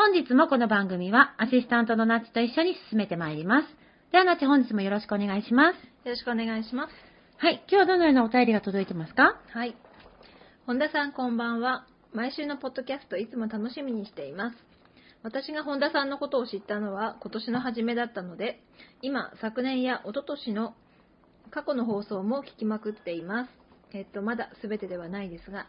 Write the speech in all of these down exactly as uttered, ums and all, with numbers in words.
本日もこの番組はアシスタントのなっちと一緒に進めてまいります。ではなっち、本日もよろしくお願いします。よろしくお願いします。はい、今日はどのようなお便りが届いてますか？はい。本田さん、こんばんは。毎週のポッドキャストいつも楽しみにしています。私が本田さんのことを知ったのは今年の初めだったので、今、昨年や一昨年の過去の放送も聞きまくっています。えっと、まだ全てではないですが、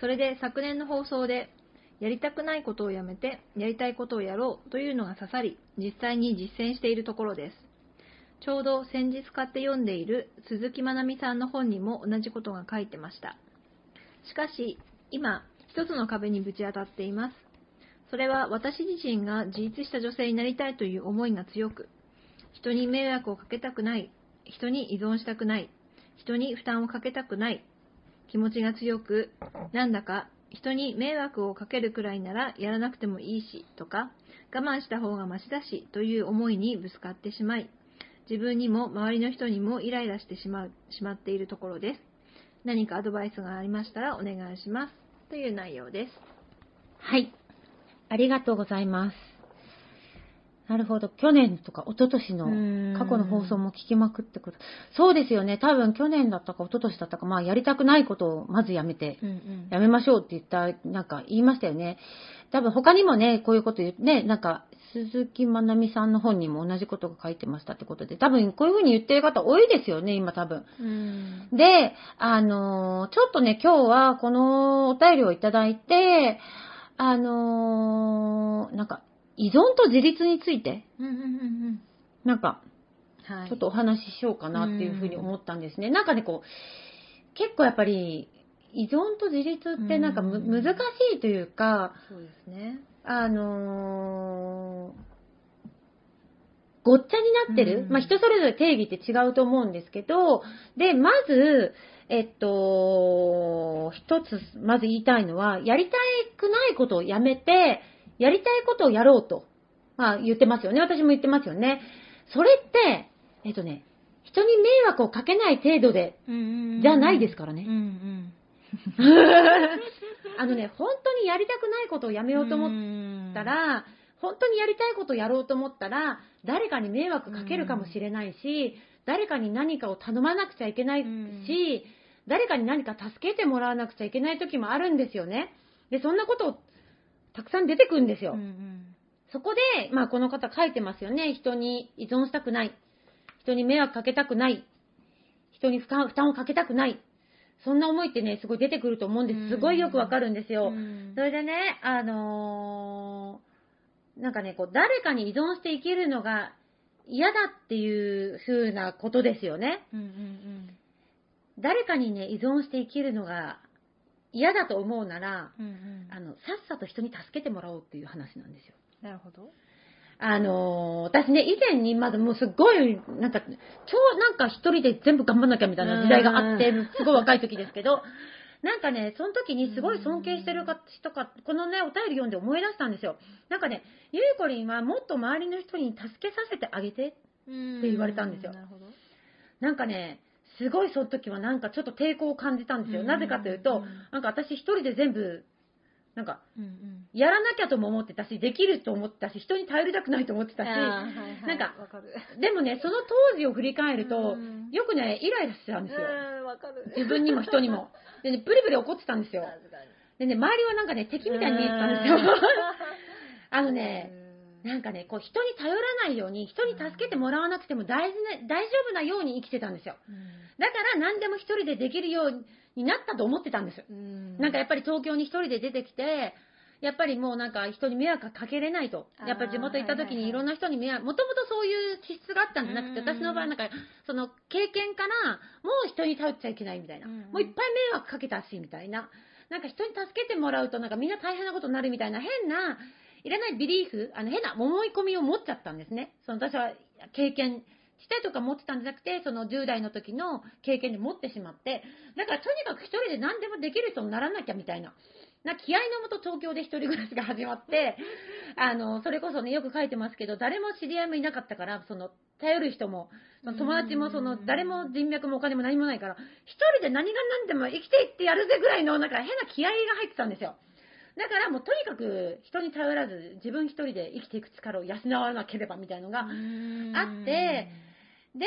それで昨年の放送で、やりたくないことをやめて、やりたいことをやろうというのが刺さり、実際に実践しているところです。ちょうど先日買って読んでいる鈴木まなみさんの本にも同じことが書いてました。しかし、今、一つの壁にぶち当たっています。それは私自身が自立した女性になりたいという思いが強く、人に迷惑をかけたくない、人に依存したくない、人に負担をかけたくない、気持ちが強く、なんだか、人に迷惑をかけるくらいならやらなくてもいいしとか、我慢した方がマシだしという思いにぶつかってしまい、自分にも周りの人にもイライラしてしまう、しまっているところです。何かアドバイスがありましたらお願いしますという内容です。はい、ありがとうございます。なるほど、去年とか一昨年の過去の放送も聞きまくってくる。そうですよね、多分去年だったか一昨年だったか、まあやりたくないことをまずやめて、うんうん、やめましょうって言った、なんか言いましたよね。多分他にもね、こういうこと言って、ね、なんか鈴木まなみさんの本にも同じことが書いてましたってことで、多分こういうふうに言ってる方多いですよね、今多分。うんで、あの、ちょっとね、今日はこのお便りをいただいて、あの、なんか、依存と自立について、うんうんうん、なんか、はい、ちょっとお話ししようかなっていうふうに思ったんですね。うん、なんかね、こう、結構やっぱり、依存と自立ってなんかむ、うん、難しいというか、そうですね。あのー、ごっちゃになってる、うん、まあ人それぞれ定義って違うと思うんですけど、で、まず、えっと、一つ、まず言いたいのは、やりたくないことをやめて、やりたいことをやろうと、まあ、言ってますよね。私も言ってますよね。それって、えっとね、人に迷惑をかけない程度で、じゃないですからね。うんうん、あのね、本当にやりたくないことをやめようと思ったら、本当にやりたいことをやろうと思ったら、誰かに迷惑かけるかもしれないし、誰かに何かを頼まなくちゃいけないし、誰かに何か助けてもらわなくちゃいけない時もあるんですよね。で、そんなことをたくさん出てくるんですよ、うんうん、そこで、まあ、この方書いてますよね。人に依存したくない、人に迷惑かけたくない、人に負担をかけたくない、そんな思いってね、すごい出てくると思うんです。すごいよくわかるんですよ、うんうん、それでね、あのー、なんかね、こう誰かに依存していけるのが嫌だっていう風なことですよね、うんうんうん、誰かにね、依存していけるのが嫌だと思うなら、うんうん、あの、さっさと人に助けてもらおうっていう話なんですよ。なるほど。あのー、私ね、以前にまだもうすごい、なんか、今日なんか一人で全部頑張んなきゃみたいな時代があって、すごい若い時ですけど、なんかね、その時にすごい尊敬してる人か、このね、お便り読んで思い出したんですよ。なんかね、ゆうこりんはもっと周りの人に助けさせてあげてって言われたんですよ。なるほど。なんかね、すごいその時はなんかちょっと抵抗を感じたんですよ。なぜかというと、なんか私一人で全部、なんか、うんうん、やらなきゃとも思ってたし、できると思ってたし、人に頼りたくないと思ってたし、はいはい、なんか、わかる。でもね、その当時を振り返ると、うん、よくね、イライラしてたんですよ。うん、わかる。自分にも人にも。でね、ブリブリ怒ってたんですよ。でね、周りはなんかね、敵みたいに見えてたんですよ。あのね、なんかね、こう人に頼らないように、人に助けてもらわなくても大事な、大丈夫なように生きてたんですよ。うん、だから何でも一人でできるように、になったと思ってたんです。なんかやっぱり東京に一人で出てきて、やっぱりもうなんか人に迷惑かけれないと、やっぱり地元行った時にいろんな人に迷惑、もともとそういう気質があったんじゃなくて、私の場合なんかその経験からもう人に頼っちゃいけないみたいな、もういっぱい迷惑かけたしみたいな、なんか人に助けてもらうとなんかみんな大変なことになるみたいな変ないらないビリーフ、あの変な思い込みを持っちゃったんですね。その私は経験。ちっちゃいとか持ってたんじゃなくて、そのじゅう代の時の経験で持ってしまって、だからとにかく一人で何でもできる人にならなきゃみたいな、な気合いのもと東京で一人暮らしが始まって、あのそれこそねよく書いてますけど、誰も知り合いもいなかったから、その頼る人も友達もその誰も人脈もお金も何もないから、一人で何が何でも生きていってやるぜぐらいのなんか変な気合いが入ってたんですよ。だからもうとにかく人に頼らず自分一人で生きていく力を養わなければみたいなのがあって。で、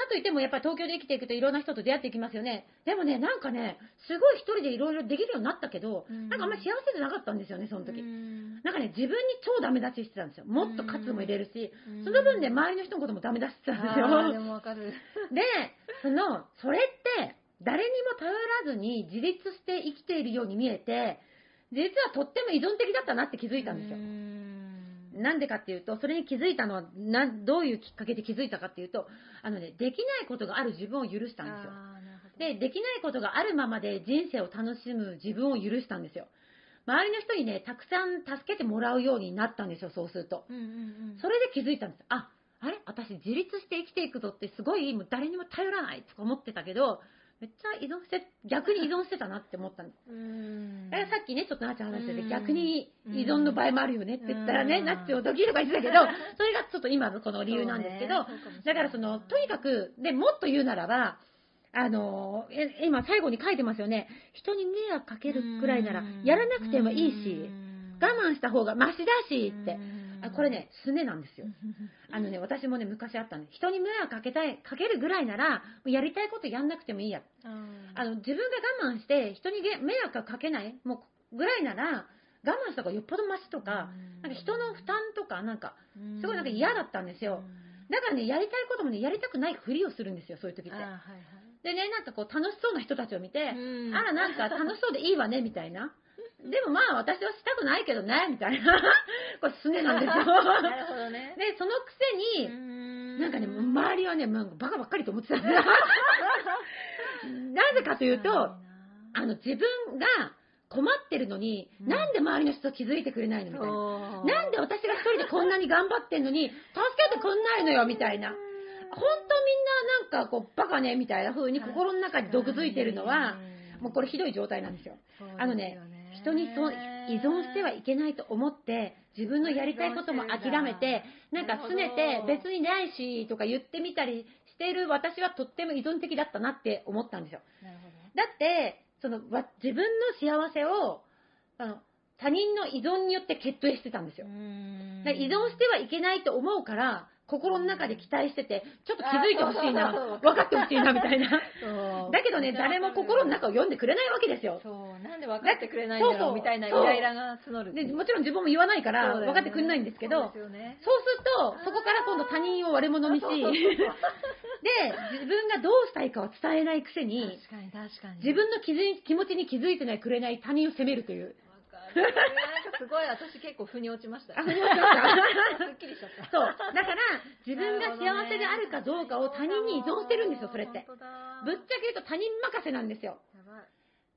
かといってもやっぱり東京で生きていくといろんな人と出会っていきますよね。でもね、なんかね、すごい一人でいろいろできるようになったけど、うん、なんかあんまり幸せじゃなかったんですよね、その時。うん、なんかね、自分に超ダメ出ししてたんですよ。もっとカツも入れるし、うん、その分ね、周りの人のこともダメ出ししてたんですよ。あー、でもわかる。で、その、それって、誰にも頼らずに自立して生きているように見えて、実はとっても依存的だったなって気づいたんですよ。うんなんでかっていうと、それに気づいたのはな、どういうきっかけで気づいたかっていうと、あのね、できないことがある自分を許したんですよ。で、できないことがあるままで人生を楽しむ自分を許したんですよ。周りの人にね、たくさん助けてもらうようになったんですよ、そうすると。うんうんうん、それで気づいたんです。あ、あれ？私自立して生きていくぞってすごい、もう誰にも頼らないとか思ってたけど、めっちゃ依存して、逆に依存してたなって思ったんです。うんだからさっきね、ちょっとなっちゃん話してて、逆に依存の場合もあるよねって言ったらね、なっちゃんをドキるか言ってたけど、それがちょっと今のこの理由なんですけど、ね、だからその、とにかく、で、もっと言うならば、あの、え今最後に書いてますよね、人に迷惑かけるくらいなら、やらなくてもいいし、我慢した方がマシだしって、あこれね、すねなんですよ。あのね、私もね、昔あったんで、人に迷惑かけたい、かけるぐらいなら、やりたいことやんなくてもいいや。あの自分が我慢して、人に迷惑をかけないもうぐらいなら、我慢した方がよっぽどマシとか、なんか人の負担とか、なんか、すごいなんか嫌だったんですよ。だからね、やりたいこともね、やりたくないふりをするんですよ、そういう時って。でね、なんかこう、楽しそうな人たちを見て、あら、なんか楽しそうでいいわね、みたいな。でもまあ私はしたくないけどねみたいなこれすねなんですよなるほど、ね、でそのくせにんなんかね周りはねもうバカばっかりと思ってたんだなぜかというとあの自分が困ってるのに、うん、なんで周りの人気づいてくれないのみたいななんで私が一人でこんなに頑張ってんのに助けてくんないのよみたいな本当みんななんかこうバカねみたいな風に心の中に毒づいてるのはもうこれひどい状態なんですよ。そうですよね。あのね人にそ依存してはいけないと思って自分のやりたいことも諦めてなんか拗ねて別にないしとか言ってみたりしている私はとっても依存的だったなって思ったんですよ。なるほどね、だってその自分の幸せをあの他人の依存によって決定してたんですよ。うーんだから依存してはいけないと思うから心の中で期待しててちょっと気づいてほしいな分かってほしいなみたいなだけどね誰も心の中を読んでくれないわけですよそうなんで分かってくれないんだろうみたいなイライラが募るでもちろん自分も言わないから分かってくれないんですけどそうするとそこから今度他人を悪者にしで自分がどうしたいかを伝えないくせに自分の気づ気持ちに気づいてないくれない他人を責めるというなんかすごい私結構腑に落ちました。腑に落ちました。すっきりしちゃった。そう。だから自分が幸せであるかどうかを他人に依存してるんですよ。それって。ぶっちゃけ言うと他人任せなんですよ。やばい。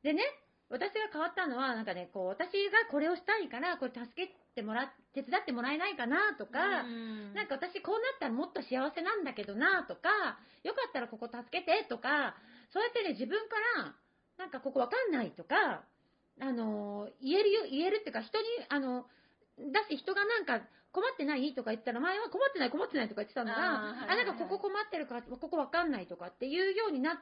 でね、私が変わったのはなんかね、こう私がこれをしたいからこれ助けてもら手伝ってもらえないかなとか、なんか私こうなったらもっと幸せなんだけどなとか、よかったらここ助けてとか、そうやってね自分からなんかここわかんないとか、あの、言えるよ、言えるっていうか、人に、あの、だって人がなんか困ってないとか言ったら、前は困ってない困ってないとか言ってたのが、あ、はいはいはい、あ、なんかここ困ってるから、ここわかんないとかっていうようになっ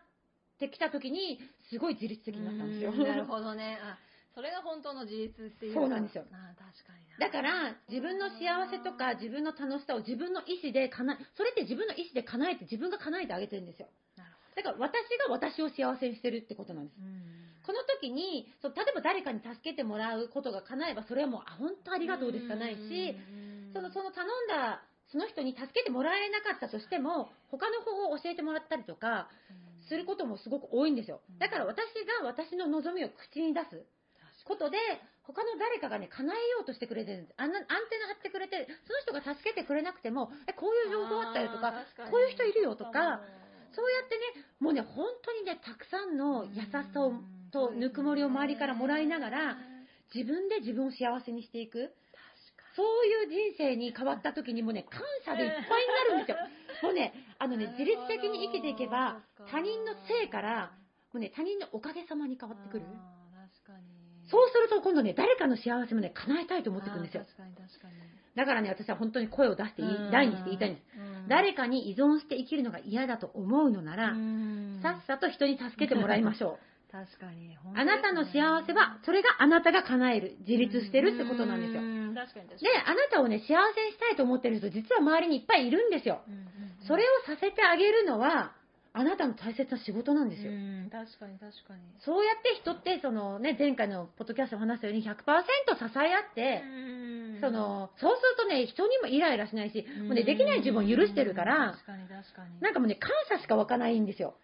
てきた時に、すごい自律的になったんですよ。なるほどね。あ、それが本当の自立っていう。そうなんですよ。ああ、確かにな。だから、自分の幸せとか、自分の楽しさを自分の意思で叶え、それって自分の意思で叶えて、自分が叶えてあげてるんですよ。なるほど。だから、私が私を幸せにしてるってことなんです。うん、この時に、そう、例えば誰かに助けてもらうことが叶えば、それはもう、あ、本当ありがとうでしかないし、その、その頼んだ、その人に助けてもらえなかったとしても、他の方法を教えてもらったりとか、することもすごく多いんですよ。だから私が私の望みを口に出すことで、他の誰かがね、叶えようとしてくれてるんです。あんな、アンテナ張ってくれて、その人が助けてくれなくても、え、こういう情報あったよとか、こういう人いるよとか、そうやってね、もうね、本当にね、たくさんの優しさを、とぬくもりを周りからもらいながら、自分で自分を幸せにしていく。そういう人生に変わった時にもね、感謝でいっぱいになるんですよ。もうね、あのね、自律的に生きていけば、他人のせいから、もうね、他人のおかげさまに変わってくる。確かに。そうすると今度ね、誰かの幸せもね、叶えたいと思ってくるんですよ。確かに確かに。だからね、私は本当に声を出して、大にして言いたいんです。誰かに依存して生きるのが嫌だと思うのなら、さっさと人に助けてもらいましょう。確かに。本当にね、あなたの幸せは、それがあなたが叶える、自立してるってことなんですよ。うん、確かに確かに。で、あなたをね、幸せにしたいと思ってる人、実は周りにいっぱいいるんですよ。うんうんうん、それをさせてあげるのは、あなたの大切な仕事なんですよ。うん、確かに確かに。そうやって人って、そのね、前回のポッドキャストを話したように ひゃくパーセント 支え合って、うん、その、そうするとね、人にもイライラしないし、もうね、できない自分を許してるから、確かに確かに。なんかもうね、感謝しか湧かないんですよ。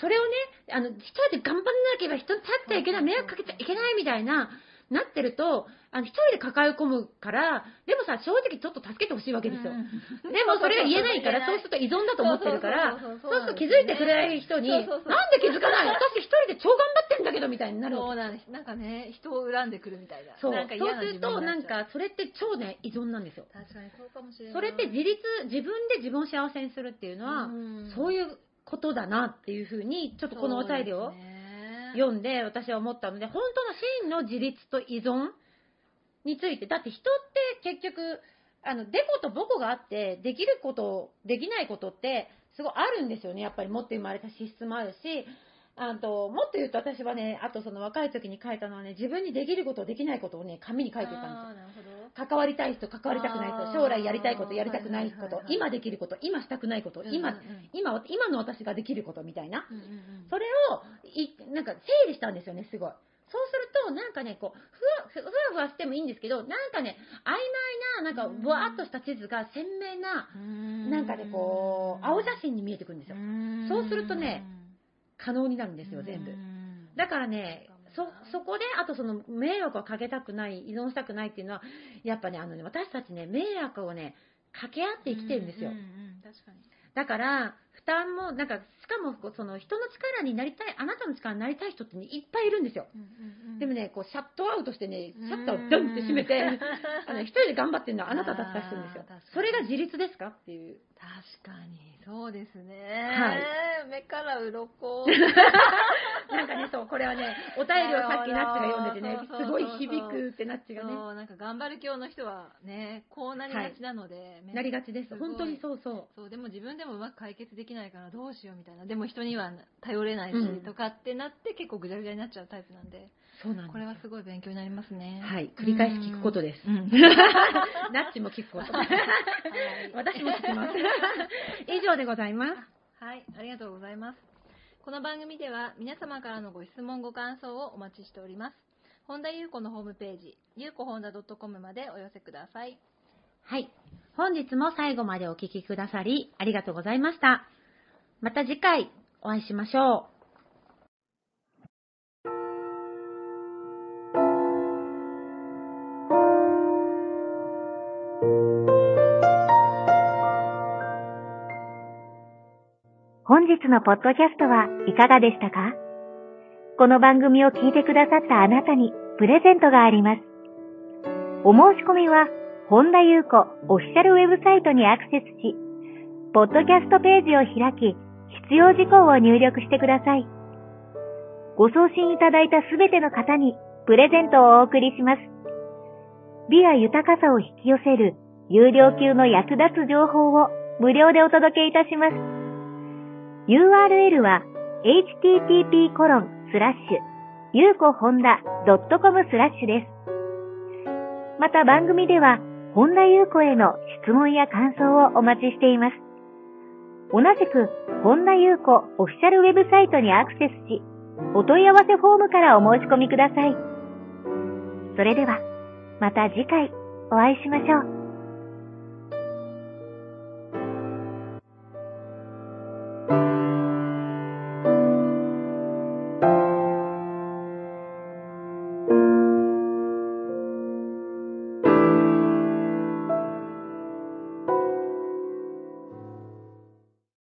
それをね、あの、一人で頑張んなければ人に立ってはいけない、迷惑かけちゃいけないみたいな、なってると、あの、一人で抱え込むから、でもさ、正直ちょっと助けてほしいわけですよ。うん、でもそれが言えないから、そうすると依存だと思ってるから、そうすると気づいてくれない人に、そうそうそうそう、なんで気づかないの、私一人で超頑張ってんだけどみたいになる。そうなんです。なんかね、人を恨んでくるみたいな。そう。なんか嫌な自分になっちゃう。そうすると、なんか、それって超ね、依存なんですよ。確かにそうかもしれない。それって自立、自分で自分を幸せにするっていうのは、うん、そういう、ことだなっていうふうに、ちょっとこのお便りを読んで私は思ったので、本当の真の自立と依存について、だって人って結局、あの、デコとボコがあって、できること、できないことって、すごいあるんですよね。やっぱり持って生まれた資質もあるし、あと、もっと言うと私はね、あとその若い時に書いたのはね、自分にできること、できないことをね、紙に書いてたんですよ。関わりたい人、関わりたくない人、将来やりたいこと、やりたくないこと、はいはいはいはい、今できること、今したくないこと、今、うんうんうん、今、今の私ができることみたいな、うんうんうん、それをい、なんか整理したんですよね、すごい。そうすると、なんかね、こう、ふわ、ふわふわしてもいいんですけど、なんかね、曖昧な、なんか、ぼわっとした地図が鮮明な、なんかね、こう、青写真に見えてくるんですよ。そうするとね、可能になるんですよ、全部。だからね、そ、そこで、あとその、迷惑をかけたくない、依存したくないっていうのは、やっぱね、あのね、私たちね、迷惑をね、かけ合って生きてるんですよ。うんうんうん、確かに。だから、負担も、なんか、しかも、その、人の力になりたい、あなたの力になりたい人って、ね、いっぱいいるんですよ。うんうんうん、でもね、こう、シャットアウトしてね、シャッターをドンって閉めて、あの、一人で頑張ってるのはあなただったりするんですよ。それが自立ですかっていう。確かに、そうですね。はい、目から鱗。なんかね、そう、これはね、お便りをさっきナッチが読んでてね、そうそうそうそう、すごい響くってナッチがね。そう、なんか頑張る教の人はね、こうなりがちなので、はい、なりがちです。本当にそうそう。そう、でも自分でもうまく解決できないからどうしようみたいな、でも人には頼れないし、うん、とかってなって結構ぐちゃぐちゃになっちゃうタイプなんで、そうなんです。これはすごい勉強になりますね。はい、繰り返し聞くことです。うん、ナッチも聞くこと。はい、私も聞きます。以上でございます。はい、ありがとうございます。この番組では皆様からのご質問ご感想をお待ちしております。本田裕子のホームページ、ゆうこ本田 .com までお寄せください。はい、本日も最後までお聞きくださりありがとうございました。また次回お会いしましょう。本日のポッドキャストはいかがでしたか？この番組を聞いてくださったあなたにプレゼントがあります。お申し込みは、本田裕子オフィシャルウェブサイトにアクセスし、ポッドキャストページを開き、必要事項を入力してください。ご送信いただいたすべての方にプレゼントをお送りします。美や豊かさを引き寄せる有料級の役立つ情報を無料でお届けいたします。ユーアールエル は エイチティーティーピーコロンスラッシュユーコホンダドットコムスラッシュ です。また番組では本田裕子への質問や感想をお待ちしています。同じく本田裕子オフィシャルウェブサイトにアクセスし、お問い合わせフォームからお申し込みください。それではまた次回お会いしましょう。